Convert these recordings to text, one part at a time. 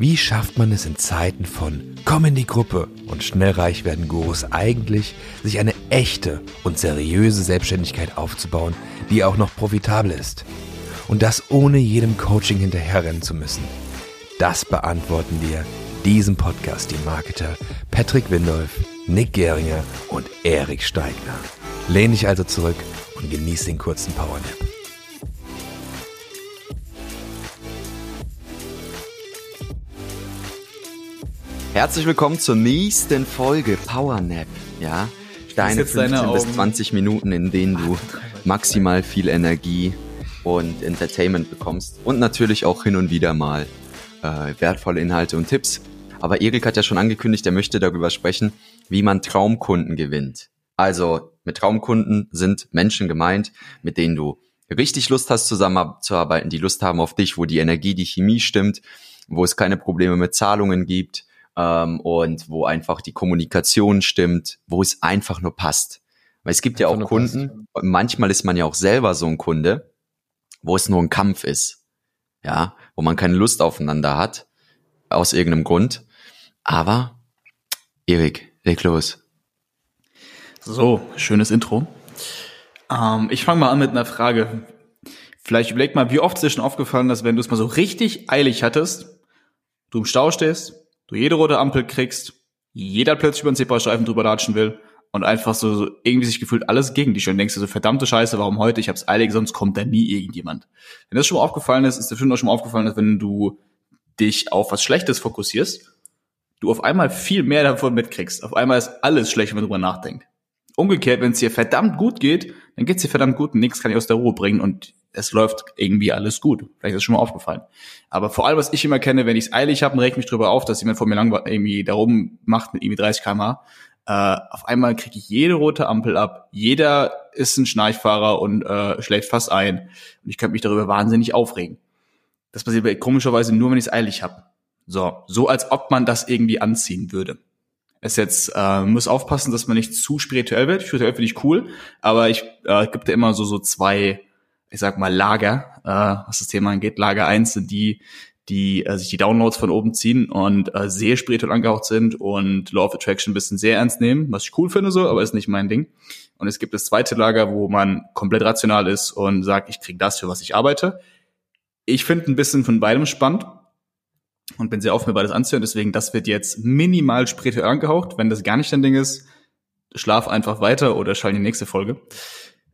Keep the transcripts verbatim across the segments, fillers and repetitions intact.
Wie schafft man es in Zeiten von komm in die Gruppe und schnell reich werden Gurus eigentlich, sich eine echte und seriöse Selbstständigkeit aufzubauen, die auch noch profitabel ist? Und das ohne jedem Coaching hinterherrennen zu müssen. Das beantworten wir diesem Podcast die Marketer Patrick Windolf, Nick Geringer und Erik Steigner. Lehn dich also zurück und genieß den kurzen PowerNap. Herzlich willkommen zur nächsten Folge PowerNap. Ja, deine fünfzehn bis zwanzig Minuten, in denen du maximal viel Energie und Entertainment bekommst und natürlich auch hin und wieder mal äh, wertvolle Inhalte und Tipps. Aber Erik hat ja schon angekündigt, er möchte darüber sprechen, wie man Traumkunden gewinnt. Also mit Traumkunden sind Menschen gemeint, mit denen du richtig Lust hast, zusammenzuarbeiten, die Lust haben auf dich, wo die Energie, die Chemie stimmt, wo es keine Probleme mit Zahlungen gibt. Und wo einfach die Kommunikation stimmt, wo es einfach nur passt. Weil es gibt einfach ja auch Kunden, passt. Manchmal ist man ja auch selber so ein Kunde, wo es nur ein Kampf ist, ja, wo man keine Lust aufeinander hat, aus irgendeinem Grund. Aber, Erik, leg los. So, schönes Intro. Ähm, ich fange mal an mit einer Frage. Vielleicht überleg mal, wie oft ist dir schon aufgefallen, dass wenn du es mal so richtig eilig hattest, du im Stau stehst, du jede rote Ampel kriegst, jeder plötzlich über den Zebrastreifen drüber latschen will und einfach so, so irgendwie sich gefühlt alles gegen dich. Und denkst du so, verdammte Scheiße, warum heute? Ich hab's eilig, sonst kommt da nie irgendjemand. Wenn das schon mal aufgefallen ist, ist dir bestimmt auch schon mal aufgefallen, dass wenn du dich auf was Schlechtes fokussierst, du auf einmal viel mehr davon mitkriegst. Auf einmal ist alles schlecht, wenn man drüber nachdenkt. Umgekehrt, wenn es dir verdammt gut geht, dann geht's dir verdammt gut und nichts kann dich aus der Ruhe bringen und es läuft irgendwie alles gut. Vielleicht ist das schon mal aufgefallen. Aber vor allem, was ich immer kenne, wenn ich es eilig habe, reg mich drüber auf, dass jemand vor mir lang irgendwie da rum macht mit irgendwie dreißig Kilometer pro Stunde. Äh, auf einmal kriege ich jede rote Ampel ab. Jeder ist ein Schnarchfahrer und äh, schlägt fast ein. Und ich könnte mich darüber wahnsinnig aufregen. Das passiert komischerweise nur, wenn ich es eilig habe. So, so als ob man das irgendwie anziehen würde. Es jetzt äh, muss aufpassen, dass man nicht zu spirituell wird. Spirituell finde ich cool, aber ich äh, gibt da immer so so zwei, ich sag mal Lager, äh, was das Thema angeht. Lager eins sind die, die äh, sich die Downloads von oben ziehen und äh, sehr spirituell angehaucht sind und Law of Attraction ein bisschen sehr ernst nehmen, was ich cool finde so, aber ist nicht mein Ding. Und es gibt das zweite Lager, wo man komplett rational ist und sagt, ich kriege das, für was ich arbeite. Ich finde ein bisschen von beidem spannend. Und bin sehr offen, mir beides anzuhören. Deswegen, das wird jetzt minimal spirituell angehaucht. Wenn das gar nicht dein Ding ist, schlaf einfach weiter oder schall in die nächste Folge.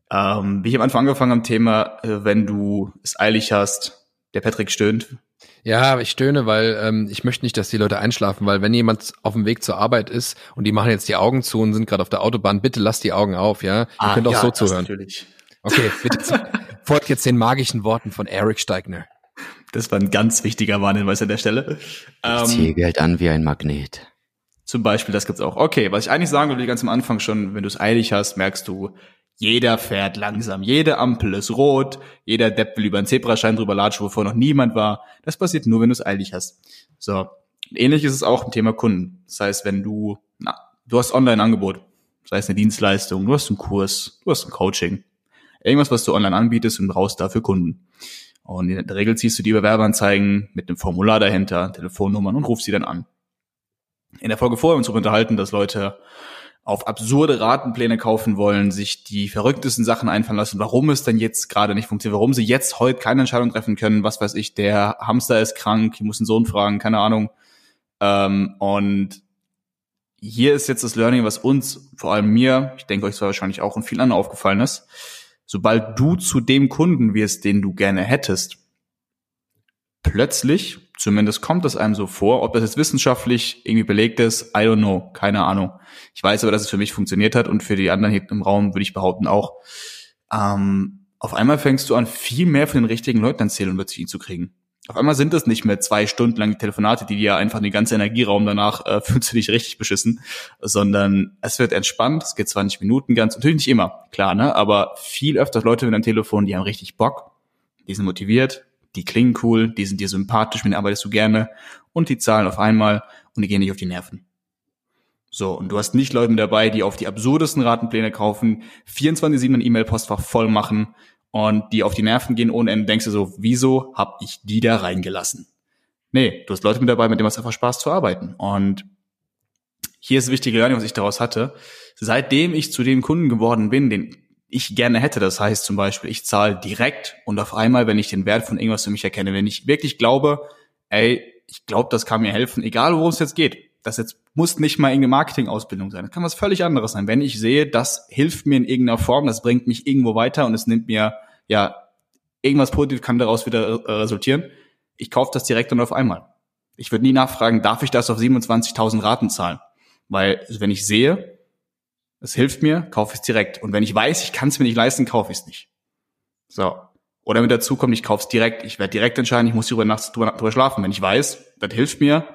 Ähm, wie ich am Anfang angefangen am Thema, wenn du es eilig hast, der Patrick stöhnt. Ja, ich stöhne, weil ähm, ich möchte nicht, dass die Leute einschlafen, weil wenn jemand auf dem Weg zur Arbeit ist und die machen jetzt die Augen zu und sind gerade auf der Autobahn, bitte lass die Augen auf, ja? Ihr ah, könnt auch ja, so zuhören. Natürlich. Okay, bitte folgt jetzt den magischen Worten von Erik Steigner. Das war ein ganz wichtiger Warnhinweis an der Stelle. Ich ziehe ähm, Geld an wie ein Magnet. Zum Beispiel, das gibt's auch. Okay, was ich eigentlich sagen will, ganz am Anfang schon, wenn du es eilig hast, merkst du, jeder fährt langsam, jede Ampel ist rot, jeder Depp will über einen Zebraschein drüber latschen, wovor noch niemand war. Das passiert nur, wenn du es eilig hast. So, ähnlich ist es auch im Thema Kunden. Das heißt, wenn du, na, du hast Online-Angebot, das heißt eine Dienstleistung, du hast einen Kurs, du hast ein Coaching, irgendwas, was du online anbietest und brauchst dafür Kunden. Und in der Regel ziehst du die über Werbeanzeigen mit einem Formular dahinter, Telefonnummern und rufst sie dann an. In der Folge vorher haben wir uns darüber unterhalten, dass Leute auf absurde Ratenpläne kaufen wollen, sich die verrücktesten Sachen einfallen lassen, warum es denn jetzt gerade nicht funktioniert, warum sie jetzt heute keine Entscheidung treffen können, was weiß ich, der Hamster ist krank, ich muss einen Sohn fragen, keine Ahnung. Ähm, und hier ist jetzt das Learning, was uns, vor allem mir, ich denke euch zwar wahrscheinlich auch und vielen anderen aufgefallen ist. Sobald du zu dem Kunden wirst, den du gerne hättest, plötzlich, zumindest kommt es einem so vor, ob das jetzt wissenschaftlich irgendwie belegt ist, I don't know, keine Ahnung. Ich weiß aber, dass es für mich funktioniert hat und für die anderen hier im Raum, würde ich behaupten, auch. Ähm, auf einmal fängst du an, viel mehr von den richtigen Leuten anzählen und plötzlich ihn zu kriegen. Auf einmal sind das nicht mehr zwei Stunden lang die Telefonate, die dir einfach den ganzen Energieraum danach äh, fühlst du dich richtig beschissen, sondern es wird entspannt, es geht zwanzig Minuten ganz, natürlich nicht immer, klar, ne? Aber viel öfter Leute mit einem Telefon, die haben richtig Bock, die sind motiviert, die klingen cool, die sind dir sympathisch, mit denen arbeitest du gerne und die zahlen auf einmal und die gehen nicht auf die Nerven. So, und du hast nicht Leute dabei, die auf die absurdesten Ratenpläne kaufen, vierundzwanzig sieben ein E-Mail-Postfach voll machen, und die auf die Nerven gehen ohne Ende, denkst du so, wieso hab ich die da reingelassen? Nee, du hast Leute mit dabei, mit denen es einfach Spaß zu arbeiten. Und hier ist das wichtige Learning, was ich daraus hatte. Seitdem ich zu dem Kunden geworden bin, den ich gerne hätte, das heißt zum Beispiel, ich zahle direkt und auf einmal, wenn ich den Wert von irgendwas für mich erkenne, wenn ich wirklich glaube, ey, ich glaube, das kann mir helfen, egal worum es jetzt geht. Das jetzt muss nicht mal irgendeine Marketingausbildung sein. Das kann was völlig anderes sein. Wenn ich sehe, das hilft mir in irgendeiner Form, das bringt mich irgendwo weiter und es nimmt mir, ja, irgendwas positiv kann daraus wieder äh, resultieren. Ich kaufe das direkt und auf einmal. Ich würde nie nachfragen, darf ich das auf siebenundzwanzigtausend Raten zahlen? Weil, wenn ich sehe, es hilft mir, kaufe ich es direkt. Und wenn ich weiß, ich kann es mir nicht leisten, kaufe ich es nicht. So. Oder mit dazu kommt, ich kaufe es direkt. Ich werde direkt entscheiden, ich muss über Nacht drüber, drüber schlafen. Wenn ich weiß, das hilft mir,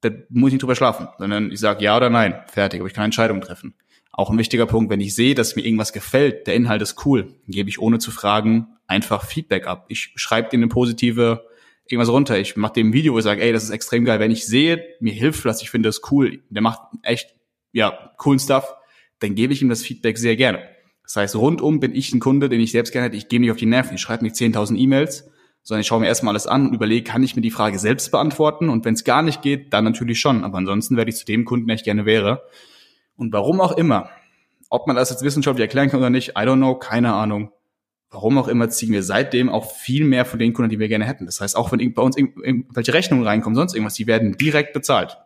dann muss ich nicht drüber schlafen. Sondern ich sage ja oder nein. Fertig. Aber ich kann Entscheidungen treffen. Auch ein wichtiger Punkt, wenn ich sehe, dass mir irgendwas gefällt, der Inhalt ist cool, dann gebe ich ohne zu fragen einfach Feedback ab. Ich schreibe denen eine positive irgendwas runter. Ich mache dem Video, wo ich sage, ey, das ist extrem geil. Wenn ich sehe, mir hilft das, ich finde das cool, der macht echt, ja, coolen Stuff, dann gebe ich ihm das Feedback sehr gerne. Das heißt, rundum bin ich ein Kunde, den ich selbst gerne hätte. Ich gehe nicht auf die Nerven, ich schreibe nicht zehntausend E-Mails, sondern ich schaue mir erstmal alles an und überlege, kann ich mir die Frage selbst beantworten? Und wenn es gar nicht geht, dann natürlich schon. Aber ansonsten werde ich zu dem Kunden, der ich gerne wäre. Und warum auch immer, ob man das jetzt wissenschaftlich erklären kann oder nicht, I don't know, keine Ahnung. Warum auch immer, ziehen wir seitdem auch viel mehr von den Kunden, die wir gerne hätten. Das heißt, auch wenn bei uns irgendwelche Rechnungen reinkommen, sonst irgendwas, die werden direkt bezahlt.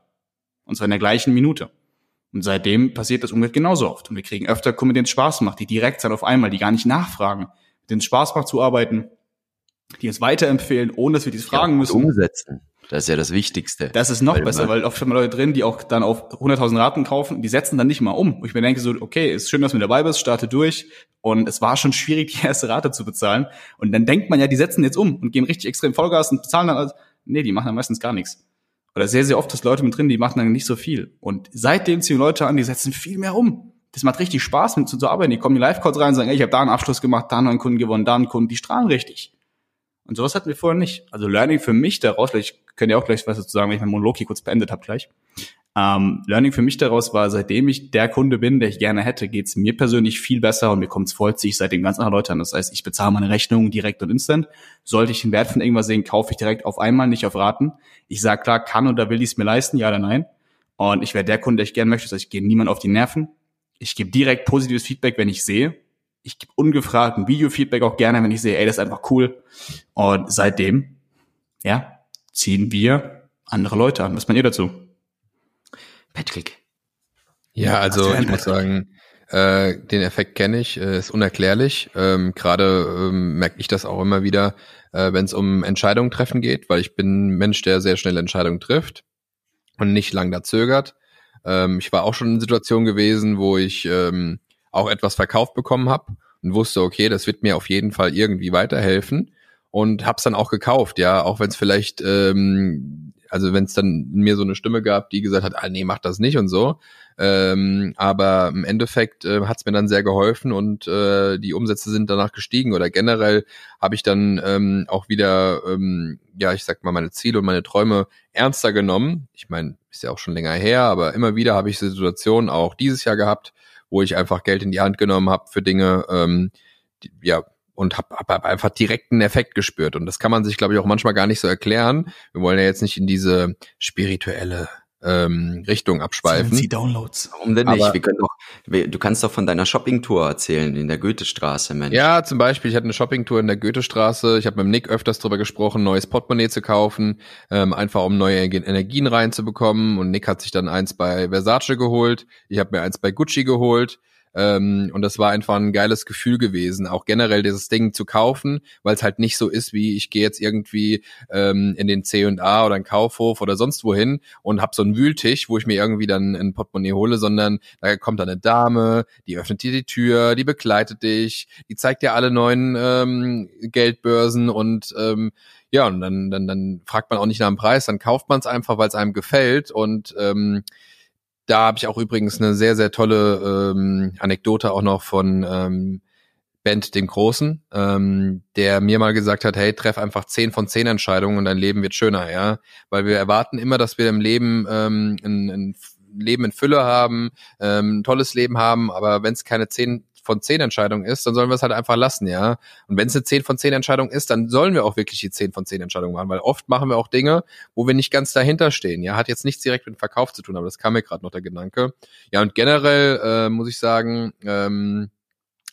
Und zwar in der gleichen Minute. Und seitdem passiert das umgekehrt genauso oft. Und wir kriegen öfter Kunden, denen es Spaß macht, die direkt sind auf einmal, die gar nicht nachfragen, denen es Spaß macht zu arbeiten, die uns weiterempfehlen, ohne dass wir dies fragen ja, müssen. Umsetzen. Das ist ja das Wichtigste. Das ist noch weil besser, weil oft sind mal Leute drin, die auch dann auf hunderttausend Raten kaufen, die setzen dann nicht mal um. Und ich mir denke so, okay, ist schön, dass du dabei bist, starte durch. Und es war schon schwierig, die erste Rate zu bezahlen. Und dann denkt man ja, die setzen jetzt um und geben richtig extrem Vollgas und bezahlen dann alles. Nee, die machen dann meistens gar nichts. Oder sehr, sehr oft ist Leute mit drin, die machen dann nicht so viel. Und seitdem ziehen Leute an, die setzen viel mehr um. Das macht richtig Spaß, mit zu, zu arbeiten. Die kommen in die Live-Calls rein und sagen, ey, ich habe da einen Abschluss gemacht, da einen Kunden gewonnen, da einen Kunden. Die strahlen richtig. Und sowas hatten wir vorher nicht. Also Learning für mich daraus, vielleicht könnt ihr auch gleich was dazu sagen, wenn ich meinen Monolog hier kurz beendet habe gleich. Ähm, Learning für mich daraus war, seitdem ich der Kunde bin, der ich gerne hätte, geht's mir persönlich viel besser und mir kommt's voll, ziehe ich seitdem ganz andere Leute an. Das heißt, ich bezahle meine Rechnungen direkt und instant. Sollte ich den Wert von irgendwas sehen, kaufe ich direkt auf einmal, nicht auf Raten. Ich sage klar, kann oder will ich es mir leisten, ja oder nein. Und ich wäre der Kunde, der ich gerne möchte. Das heißt, ich gehe niemand auf die Nerven. Ich gebe direkt positives Feedback, wenn ich sehe. Ich gebe ungefragt ein Video-Feedback auch gerne, wenn ich sehe, ey, das ist einfach cool. Und seitdem, ja, ziehen wir andere Leute an. Was meint ihr dazu? Patrick. Ja, also ich muss sagen, äh, den Effekt kenne ich, äh, ist unerklärlich. Ähm, Gerade ähm, merke ich das auch immer wieder, äh, wenn es um Entscheidungen treffen geht, weil ich bin ein Mensch, der sehr schnell Entscheidungen trifft und nicht lang da zögert. Ähm, ich war auch schon in Situationen gewesen, wo ich ähm, auch etwas verkauft bekommen habe und wusste, okay, das wird mir auf jeden Fall irgendwie weiterhelfen und hab's dann auch gekauft, ja, auch wenn es vielleicht, ähm, also wenn es dann mir so eine Stimme gab, die gesagt hat, ah nee, mach das nicht und so, ähm, aber im Endeffekt äh, hat's mir dann sehr geholfen und äh, die Umsätze sind danach gestiegen oder generell habe ich dann ähm, auch wieder, ähm, ja, ich sag mal, meine Ziele und meine Träume ernster genommen. Ich meine, ist ja auch schon länger her, aber immer wieder habe ich Situationen auch dieses Jahr gehabt, wo ich einfach Geld in die Hand genommen habe für Dinge, ähm, die, ja, und habe hab, hab einfach direkt einen Effekt gespürt. Und das kann man sich, glaube ich, auch manchmal gar nicht so erklären. Wir wollen ja jetzt nicht in diese spirituelle ähm, Richtung abschweifen. Die Downloads. Warum denn nicht? Wir können doch, wir, du kannst doch von deiner Shopping-Tour erzählen in der Goethestraße, Mensch. Ja, zum Beispiel, ich hatte eine Shopping-Tour in der Goethestraße. Ich habe mit Nick öfters drüber gesprochen, neues Portemonnaie zu kaufen, ähm, einfach um neue Energien reinzubekommen. Und Nick hat sich dann eins bei Versace geholt. Ich habe mir eins bei Gucci geholt. Ähm, und das war einfach ein geiles Gefühl gewesen, auch generell dieses Ding zu kaufen, weil es halt nicht so ist, wie ich gehe jetzt irgendwie ähm, in den C und A oder einen Kaufhof oder sonst wohin und habe so einen Wühltisch, wo ich mir irgendwie dann ein Portemonnaie hole, sondern da kommt dann eine Dame, die öffnet dir die Tür, die begleitet dich, die zeigt dir alle neuen ähm, Geldbörsen und ähm, ja, und dann, dann, dann fragt man auch nicht nach dem Preis, dann kauft man es einfach, weil es einem gefällt und ähm, da habe ich auch übrigens eine sehr, sehr tolle ähm, Anekdote auch noch von ähm, Bent, dem Großen, ähm, der mir mal gesagt hat, hey, treff einfach zehn von zehn Entscheidungen und dein Leben wird schöner, ja, weil wir erwarten immer, dass wir im Leben ähm, ein, ein Leben in Fülle haben, ähm, ein tolles Leben haben, aber wenn es keine zehn von zehn Entscheidung ist, dann sollen wir es halt einfach lassen, ja. Und wenn es eine zehn von zehn Entscheidung ist, dann sollen wir auch wirklich die zehn von zehn Entscheidung machen, weil oft machen wir auch Dinge, wo wir nicht ganz dahinter stehen, ja. Hat jetzt nichts direkt mit dem Verkauf zu tun, aber das kam mir gerade noch der Gedanke. Ja, und generell äh, muss ich sagen, ähm,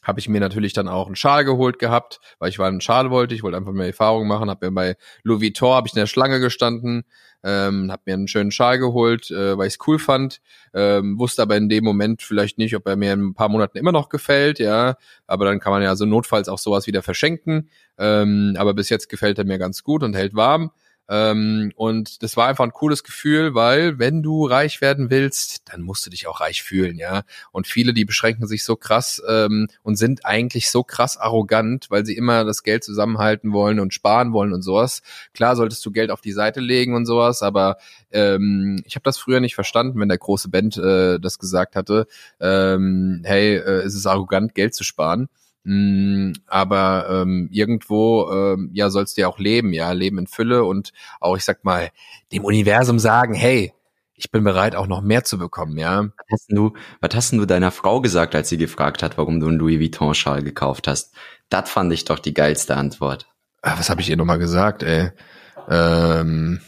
habe ich mir natürlich dann auch einen Schal geholt gehabt, weil ich mal einen Schal wollte, ich wollte einfach mehr Erfahrung machen, habe mir bei Louis Vuitton, habe ich in der Schlange gestanden, ähm, habe mir einen schönen Schal geholt, äh, weil ich es cool fand, ähm, wusste aber in dem Moment vielleicht nicht, ob er mir in ein paar Monaten immer noch gefällt, ja, aber dann kann man ja so notfalls auch sowas wieder verschenken, ähm, aber bis jetzt gefällt er mir ganz gut und hält warm. Ähm, und das war einfach ein cooles Gefühl, weil wenn du reich werden willst, dann musst du dich auch reich fühlen, ja. Und viele, die beschränken sich so krass ähm, und sind eigentlich so krass arrogant, weil sie immer das Geld zusammenhalten wollen und sparen wollen und sowas. Klar solltest du Geld auf die Seite legen und sowas, aber ähm, ich habe das früher nicht verstanden, wenn der große Band äh, das gesagt hatte, ähm, hey, äh, es ist arrogant, Geld zu sparen. Aber ähm, irgendwo ähm, ja sollst du ja auch leben, ja, leben in Fülle und auch, ich sag mal, dem Universum sagen, hey, ich bin bereit, auch noch mehr zu bekommen, ja. Was hast du, was hast du deiner Frau gesagt, als sie gefragt hat, warum du einen Louis Vuitton-Schal gekauft hast? Das fand ich doch die geilste Antwort. Ach, was habe ich ihr nochmal gesagt, ey? Ähm,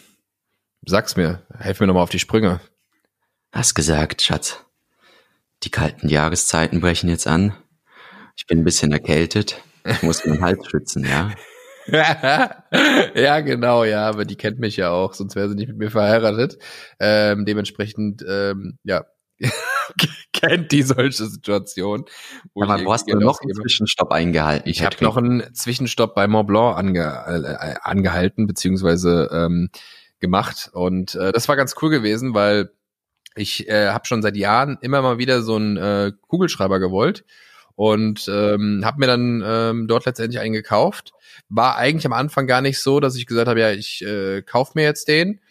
sag's mir, helf mir nochmal auf die Sprünge. Hast gesagt, Schatz, die kalten Jahreszeiten brechen jetzt an. Ich bin ein bisschen erkältet. Ich muss meinen Hals schützen, ja. Ja, genau, ja. Aber die kennt mich ja auch, sonst wäre sie nicht mit mir verheiratet. Ähm, dementsprechend, ähm, ja, kennt die solche Situation. Aber du hast ja noch einen Zwischenstopp eingehalten. Ich habe noch einen Zwischenstopp bei Mont Blanc ange, äh, angehalten, beziehungsweise ähm, gemacht. Und äh, das war ganz cool gewesen, weil ich äh, habe schon seit Jahren immer mal wieder so einen äh, Kugelschreiber gewollt. Und ähm, habe mir dann ähm, dort letztendlich einen gekauft. War eigentlich am Anfang gar nicht so, dass ich gesagt habe, ja, ich äh, kaufe mir jetzt den.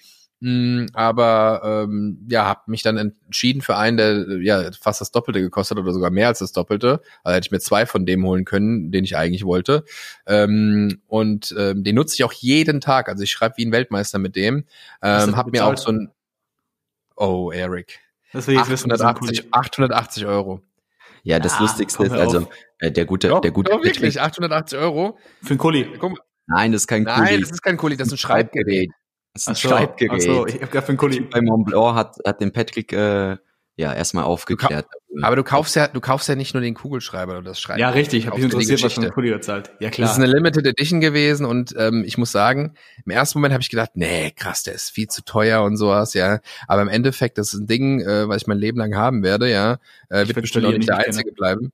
Mm, aber ähm, ja, habe mich dann entschieden für einen, der ja fast das Doppelte gekostet hat oder sogar mehr als das Doppelte. Also hätte ich mir zwei von dem holen können, den ich eigentlich wollte. Ähm, und ähm, den nutze ich auch jeden Tag. Also ich schreibe wie ein Weltmeister mit dem. Ähm, habe mir auch so ein... Oh, Erik. achthundertachtzig Euro. Ja, das ah, Lustigste ist, also äh, der gute... Doch, der gute doch wirklich, achthundertachtzig Euro. Für einen Kuli. Nein, das ist kein Kuli. Nein, das ist kein Kuli, das ist ein Schreibgerät. Das ist ein Achso. Schreibgerät. Achso, ich hab grad für einen Kuli. Bei Mont Blanc hat, hat den Patrick äh, ja erstmal aufgeklärt. Du ka- aber du kaufst ja du kaufst ja nicht nur den Kugelschreiber oder das Schreibgerät. Ja, richtig, ich hab mich interessiert, was für einen Kuli das zahlt. Ja, klar. Das ist eine Limited Edition gewesen und ähm, ich muss sagen, im ersten Moment habe ich gedacht, nee, krass, der ist viel zu teuer und sowas, ja. Aber im Endeffekt, das ist ein Ding, äh, was ich mein Leben lang haben werde, ja. Äh, wird bestimmt auch nicht der Einzige bleiben,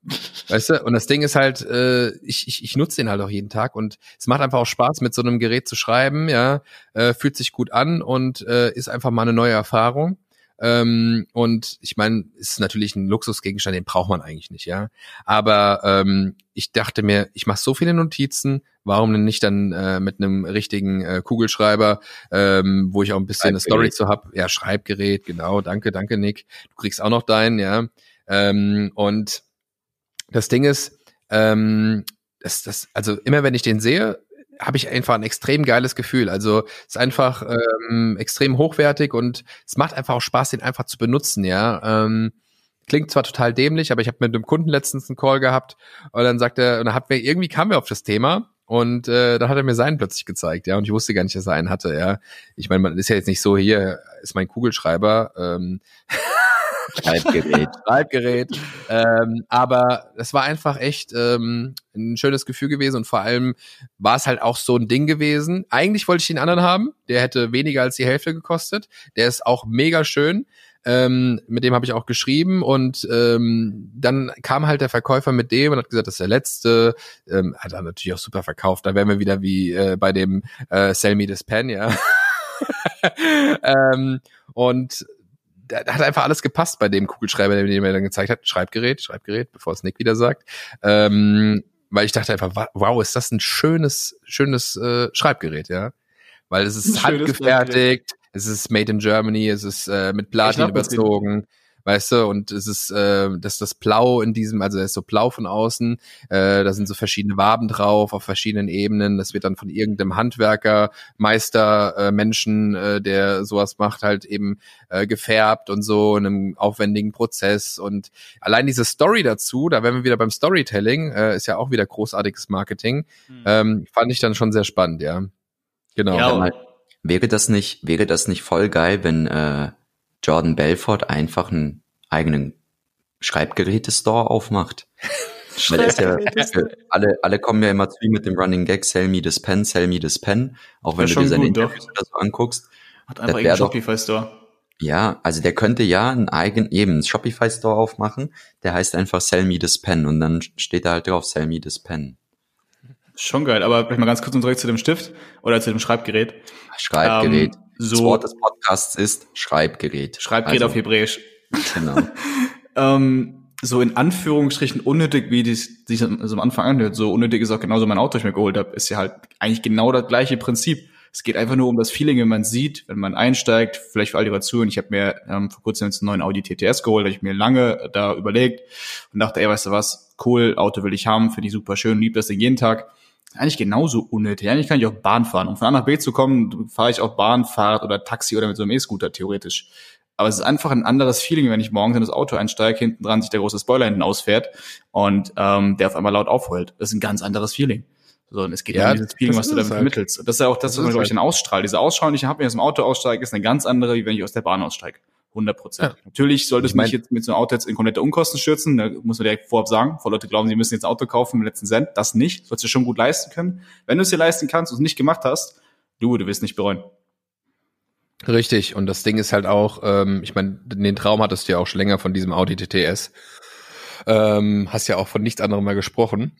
weißt du? Und das Ding ist halt, äh, ich ich ich nutze den halt auch jeden Tag und es macht einfach auch Spaß, mit so einem Gerät zu schreiben, ja, äh, fühlt sich gut an und äh, ist einfach mal eine neue Erfahrung. Ähm, und ich meine, ist natürlich ein Luxusgegenstand, den braucht man eigentlich nicht, ja. Aber ähm, ich dachte mir, ich mache so viele Notizen, warum denn nicht dann äh, mit einem richtigen äh, Kugelschreiber, ähm, wo ich auch ein bisschen eine Story zu hab. Ja, Schreibgerät, genau, danke, danke Nick. Du kriegst auch noch deinen, ja. Ähm, und das Ding ist, ähm, das, das, also immer wenn ich den sehe, habe ich einfach ein extrem geiles Gefühl. Also es ist einfach ähm, extrem hochwertig und es macht einfach auch Spaß, den einfach zu benutzen, ja. Ähm, klingt zwar total dämlich, aber ich habe mit einem Kunden letztens einen Call gehabt und dann sagt er, und dann hat mir, irgendwie kamen wir auf das Thema und äh, dann hat er mir seinen plötzlich gezeigt, ja, und ich wusste gar nicht, dass er einen hatte, ja. Ich meine, man ist ja jetzt nicht so, hier ist mein Kugelschreiber, ähm, Schreibgerät. Schreibgerät. Ähm, aber es war einfach echt ähm, ein schönes Gefühl gewesen und vor allem war es halt auch so ein Ding gewesen. Eigentlich wollte ich den anderen haben, der hätte weniger als die Hälfte gekostet. Der ist auch mega schön. Ähm, mit dem habe ich auch geschrieben und ähm, dann kam halt der Verkäufer mit dem und hat gesagt, das ist der letzte, ähm, hat er natürlich auch super verkauft. Da wären wir wieder wie äh, bei dem äh, Sell Me This Pen, ja. ähm, und da hat einfach alles gepasst bei dem Kugelschreiber, den er dann gezeigt hat. Schreibgerät, Schreibgerät, bevor es Nick wieder sagt. Ähm, weil ich dachte einfach, wow, ist das ein schönes, schönes äh, Schreibgerät, ja. Weil es ist handgefertigt, es ist made in Germany, es ist äh, mit Platin überzogen. weißt du, und es ist, äh, dass das Blau in diesem, also es ist so blau von außen, äh, da sind so verschiedene Waben drauf auf verschiedenen Ebenen, das wird dann von irgendeinem Handwerker, Meister, äh, Menschen, äh, der sowas macht, halt eben äh, gefärbt und so in einem aufwendigen Prozess, und allein diese Story dazu, da wären wir wieder beim Storytelling, äh, ist ja auch wieder großartiges Marketing, mhm. ähm, fand ich dann schon sehr spannend, ja. Genau. Ja, wäre das nicht, wäre das nicht voll geil, wenn äh, Jordan Belfort einfach einen eigenen Schreibgeräte-Store aufmacht? Weil ist ja, alle, alle kommen ja immer zu mit dem Running Gag, sell me this pen, sell me this pen. Auch wenn du dir seine Interviews oder so anguckst. Hat einfach einen Shopify-Store. Ja, also der könnte ja einen eigenen, eben einen Shopify-Store aufmachen. Der heißt einfach sell me this pen und dann steht da halt drauf, sell me this pen. Schon geil, aber vielleicht mal ganz kurz und direkt zu dem Stift oder zu dem Schreibgerät. Schreibgerät. Ähm, so das Wort des Podcasts ist Schreibgerät. Schreibgerät, also auf Hebräisch. Genau. ähm, so in Anführungsstrichen unnötig, wie das sich so am Anfang anhört, so unnötig ist auch genauso mein Auto, das ich mir geholt habe, ist ja halt eigentlich genau das gleiche Prinzip. Es geht einfach nur um das Feeling, wenn man sieht, wenn man einsteigt, vielleicht für all die Rationen. Ich habe mir ähm, vor kurzem jetzt einen neuen Audi T T S geholt, habe ich mir lange da überlegt und dachte, ey, weißt du was, cool, Auto will ich haben, finde ich super schön, lieb das Ding jeden Tag. Eigentlich genauso unnötig. Eigentlich kann ich auch Bahn fahren. Um von A nach B zu kommen, fahre ich auch Bahn, Fahrrad oder Taxi oder mit so einem E-Scooter theoretisch. Aber es ist einfach ein anderes Feeling, wenn ich morgens in das Auto einsteige, hinten dran sich der große Spoiler hinten ausfährt und ähm, der auf einmal laut aufheult. Das ist ein ganz anderes Feeling. So, und es geht ja um dieses Feeling, was du damit halt vermittelst. Und das ist ja auch das, das was man, glaube ich, dann ausstrahlt. Diese Ausstrahlung, die ich habe, wenn ich aus dem Auto aussteige, ist eine ganz andere, wie wenn ich aus der Bahn aussteige. hundert Prozent. Ja. Natürlich sollte ich mich jetzt mit so einem Auto jetzt in komplette Unkosten stürzen, da muss man direkt vorab sagen, vor Leute glauben, sie müssen jetzt ein Auto kaufen im letzten Cent, das nicht, sollst du schon gut leisten können. Wenn du es dir leisten kannst und es nicht gemacht hast, du, du wirst nicht bereuen. Richtig, und das Ding ist halt auch, ähm, ich meine, den Traum hattest du ja auch schon länger von diesem Audi T T S, ähm, hast ja auch von nichts anderem mal gesprochen.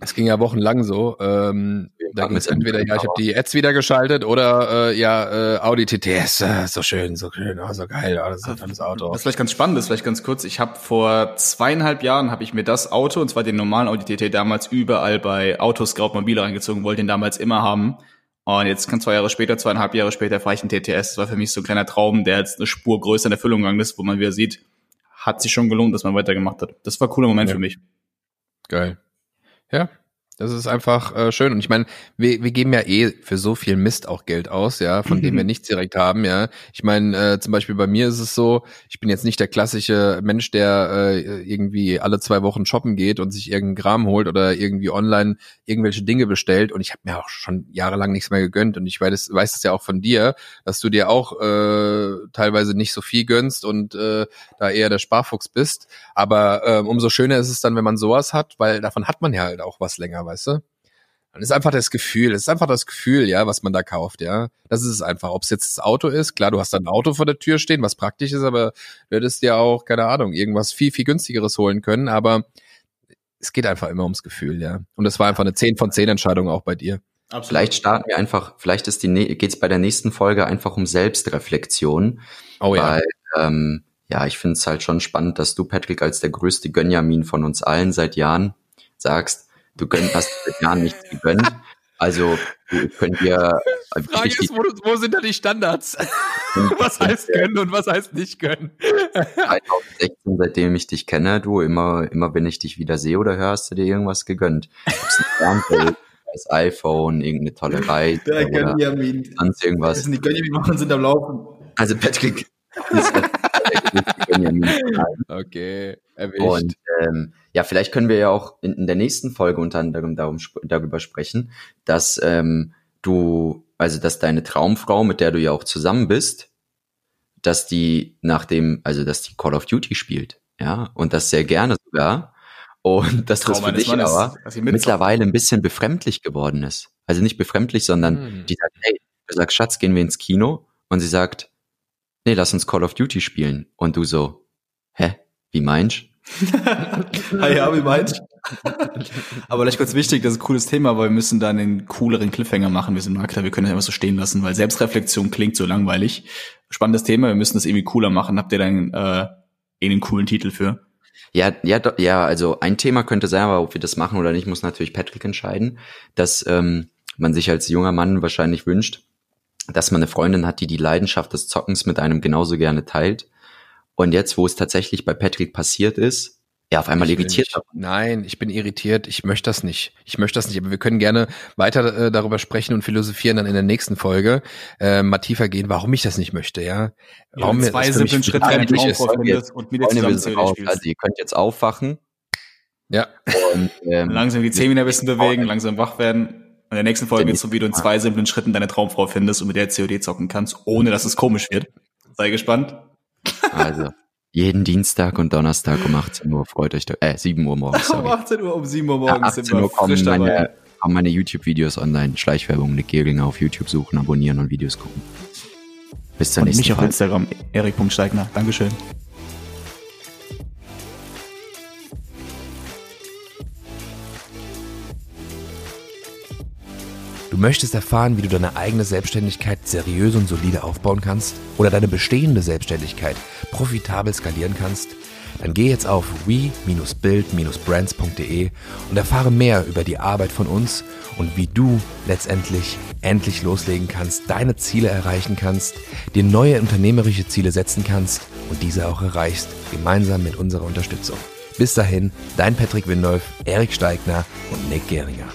Es ging ja wochenlang so. Ähm, da ging es entweder, ja, ich habe die Ads wieder geschaltet oder äh, ja, äh, Audi T T S, äh, so schön, so schön, oh, so geil, oh, das ist ein tolles Auto. Das ist vielleicht ganz spannend, das ist vielleicht ganz kurz. Ich habe vor zweieinhalb Jahren habe ich mir das Auto, und zwar den normalen Audi T T, damals überall bei Autoscout mobile reingezogen, wollte den damals immer haben. Und jetzt kann zwei Jahre später, zweieinhalb Jahre später fahre ich einen T T S. Das war für mich so ein kleiner Traum, der jetzt eine Spur größer in Erfüllung gegangen ist, wo man wieder sieht, hat sich schon gelohnt, dass man weitergemacht hat. Das war ein cooler Moment, ja, für mich. Geil. Ja, das ist einfach äh, schön. Und ich meine, wir, wir geben ja eh für so viel Mist auch Geld aus, ja, von mhm. dem wir nichts direkt haben, ja. Ich meine, äh, zum Beispiel bei mir ist es so, ich bin jetzt nicht der klassische Mensch, der äh, irgendwie alle zwei Wochen shoppen geht und sich irgendeinen Kram holt oder irgendwie online irgendwelche Dinge bestellt. Und ich habe mir auch schon jahrelang nichts mehr gegönnt. Und ich weiß, weiß es ja auch von dir, dass du dir auch äh, teilweise nicht so viel gönnst und äh, da eher der Sparfuchs bist. Aber äh, umso schöner ist es dann, wenn man sowas hat, weil davon hat man ja halt auch was länger, weißt du? Dann ist einfach das Gefühl, es ist einfach das Gefühl, ja, was man da kauft, ja. Das ist es einfach. Ob es jetzt das Auto ist, klar, du hast da ein Auto vor der Tür stehen, was praktisch ist, aber du hättest ja auch, keine Ahnung, irgendwas viel, viel günstigeres holen können, aber es geht einfach immer ums Gefühl, ja. Und das war einfach eine zehn von zehn Entscheidung auch bei dir. Absolut. Vielleicht starten wir einfach, vielleicht ist die, geht's bei der nächsten Folge einfach um Selbstreflexion. Oh ja. Weil, ähm, ja, ich finde es halt schon spannend, dass du, Patrick, als der größte Gönjamin von uns allen seit Jahren sagst, du gönnt, hast seit Jahren nichts gegönnt. Also könnt ihr... Die Frage ist, wo, wo sind da die Standards? Was heißt gönnen und was heißt nicht gönnen? zwanzig sechzehn, seitdem ich dich kenne, du, immer, immer wenn ich dich wieder sehe oder höre, hast du dir irgendwas gegönnt. Das iPhone, irgendeine tolle Reise. Der Gönjamin. Sonst irgendwas. Die Gönjamin sind am Laufen. Also Patrick... Okay, erwischt. Und ähm, ja, vielleicht können wir ja auch in, in der nächsten Folge unter anderem darum, darüber sprechen, dass ähm, du, also dass deine Traumfrau, mit der du ja auch zusammen bist, dass die nach dem, also dass die Call of Duty spielt, ja, und das sehr gerne sogar, und dass das für dich aber mittlerweile ein bisschen befremdlich geworden ist. Also nicht befremdlich, sondern hm. die sagt, hey, du sagst, Schatz, gehen wir ins Kino, und sie sagt, nee, lass uns Call of Duty spielen. Und du so, hä, wie meinst? Ah ja, wie meinst? Aber vielleicht kurz wichtig, das ist ein cooles Thema, aber wir müssen da einen cooleren Cliffhanger machen. Wir sind Marketer, wir können das einfach so stehen lassen, weil Selbstreflexion klingt so langweilig. Spannendes Thema, wir müssen das irgendwie cooler machen. Habt ihr dann äh, einen coolen Titel für? Ja, ja, ja, also ein Thema könnte sein, aber ob wir das machen oder nicht, muss natürlich Patrick entscheiden, dass ähm, man sich als junger Mann wahrscheinlich wünscht, dass man eine Freundin hat, die die Leidenschaft des Zockens mit einem genauso gerne teilt Und jetzt, wo es tatsächlich bei Patrick passiert ist, er auf einmal ich irritiert hat. Nein, ich bin irritiert. Ich möchte das nicht. Ich möchte das nicht. Aber wir können gerne weiter äh, darüber sprechen und philosophieren dann in der nächsten Folge. Äh, mal tiefer gehen, warum ich das nicht möchte, ja. Warum ja, zwei simplen Schritte ist. Und mit also ihr könnt jetzt aufwachen. Ja. Und, ähm, langsam die Zähne ein bisschen bewegen, langsam wach werden. In der nächsten Folge geht's so, wie du in zwei simplen Schritten deine Traumfrau findest und mit der C O D zocken kannst, ohne dass es komisch wird. Sei gespannt. Also, jeden Dienstag und Donnerstag um achtzehn Uhr freut euch, äh, sieben Uhr morgens, sorry. Um achtzehn Uhr, um sieben Uhr morgens ja, sind wir Uhr frisch meine, dabei. Kommen meine YouTube-Videos online, Schleichwerbung, Nick Geringer auf YouTube suchen, abonnieren und Videos gucken. Bis zur und nächsten Folge. Mich auf Instagram, erik punkt steigner. Dankeschön. Du möchtest erfahren, wie du deine eigene Selbstständigkeit seriös und solide aufbauen kannst oder deine bestehende Selbstständigkeit profitabel skalieren kannst? Dann geh jetzt auf we Bindestrich build Bindestrich brands Punkt de und erfahre mehr über die Arbeit von uns und wie du letztendlich endlich loslegen kannst, deine Ziele erreichen kannst, dir neue unternehmerische Ziele setzen kannst und diese auch erreichst, gemeinsam mit unserer Unterstützung. Bis dahin, dein Patrick Windolf, Erik Steigner und Nick Geringer.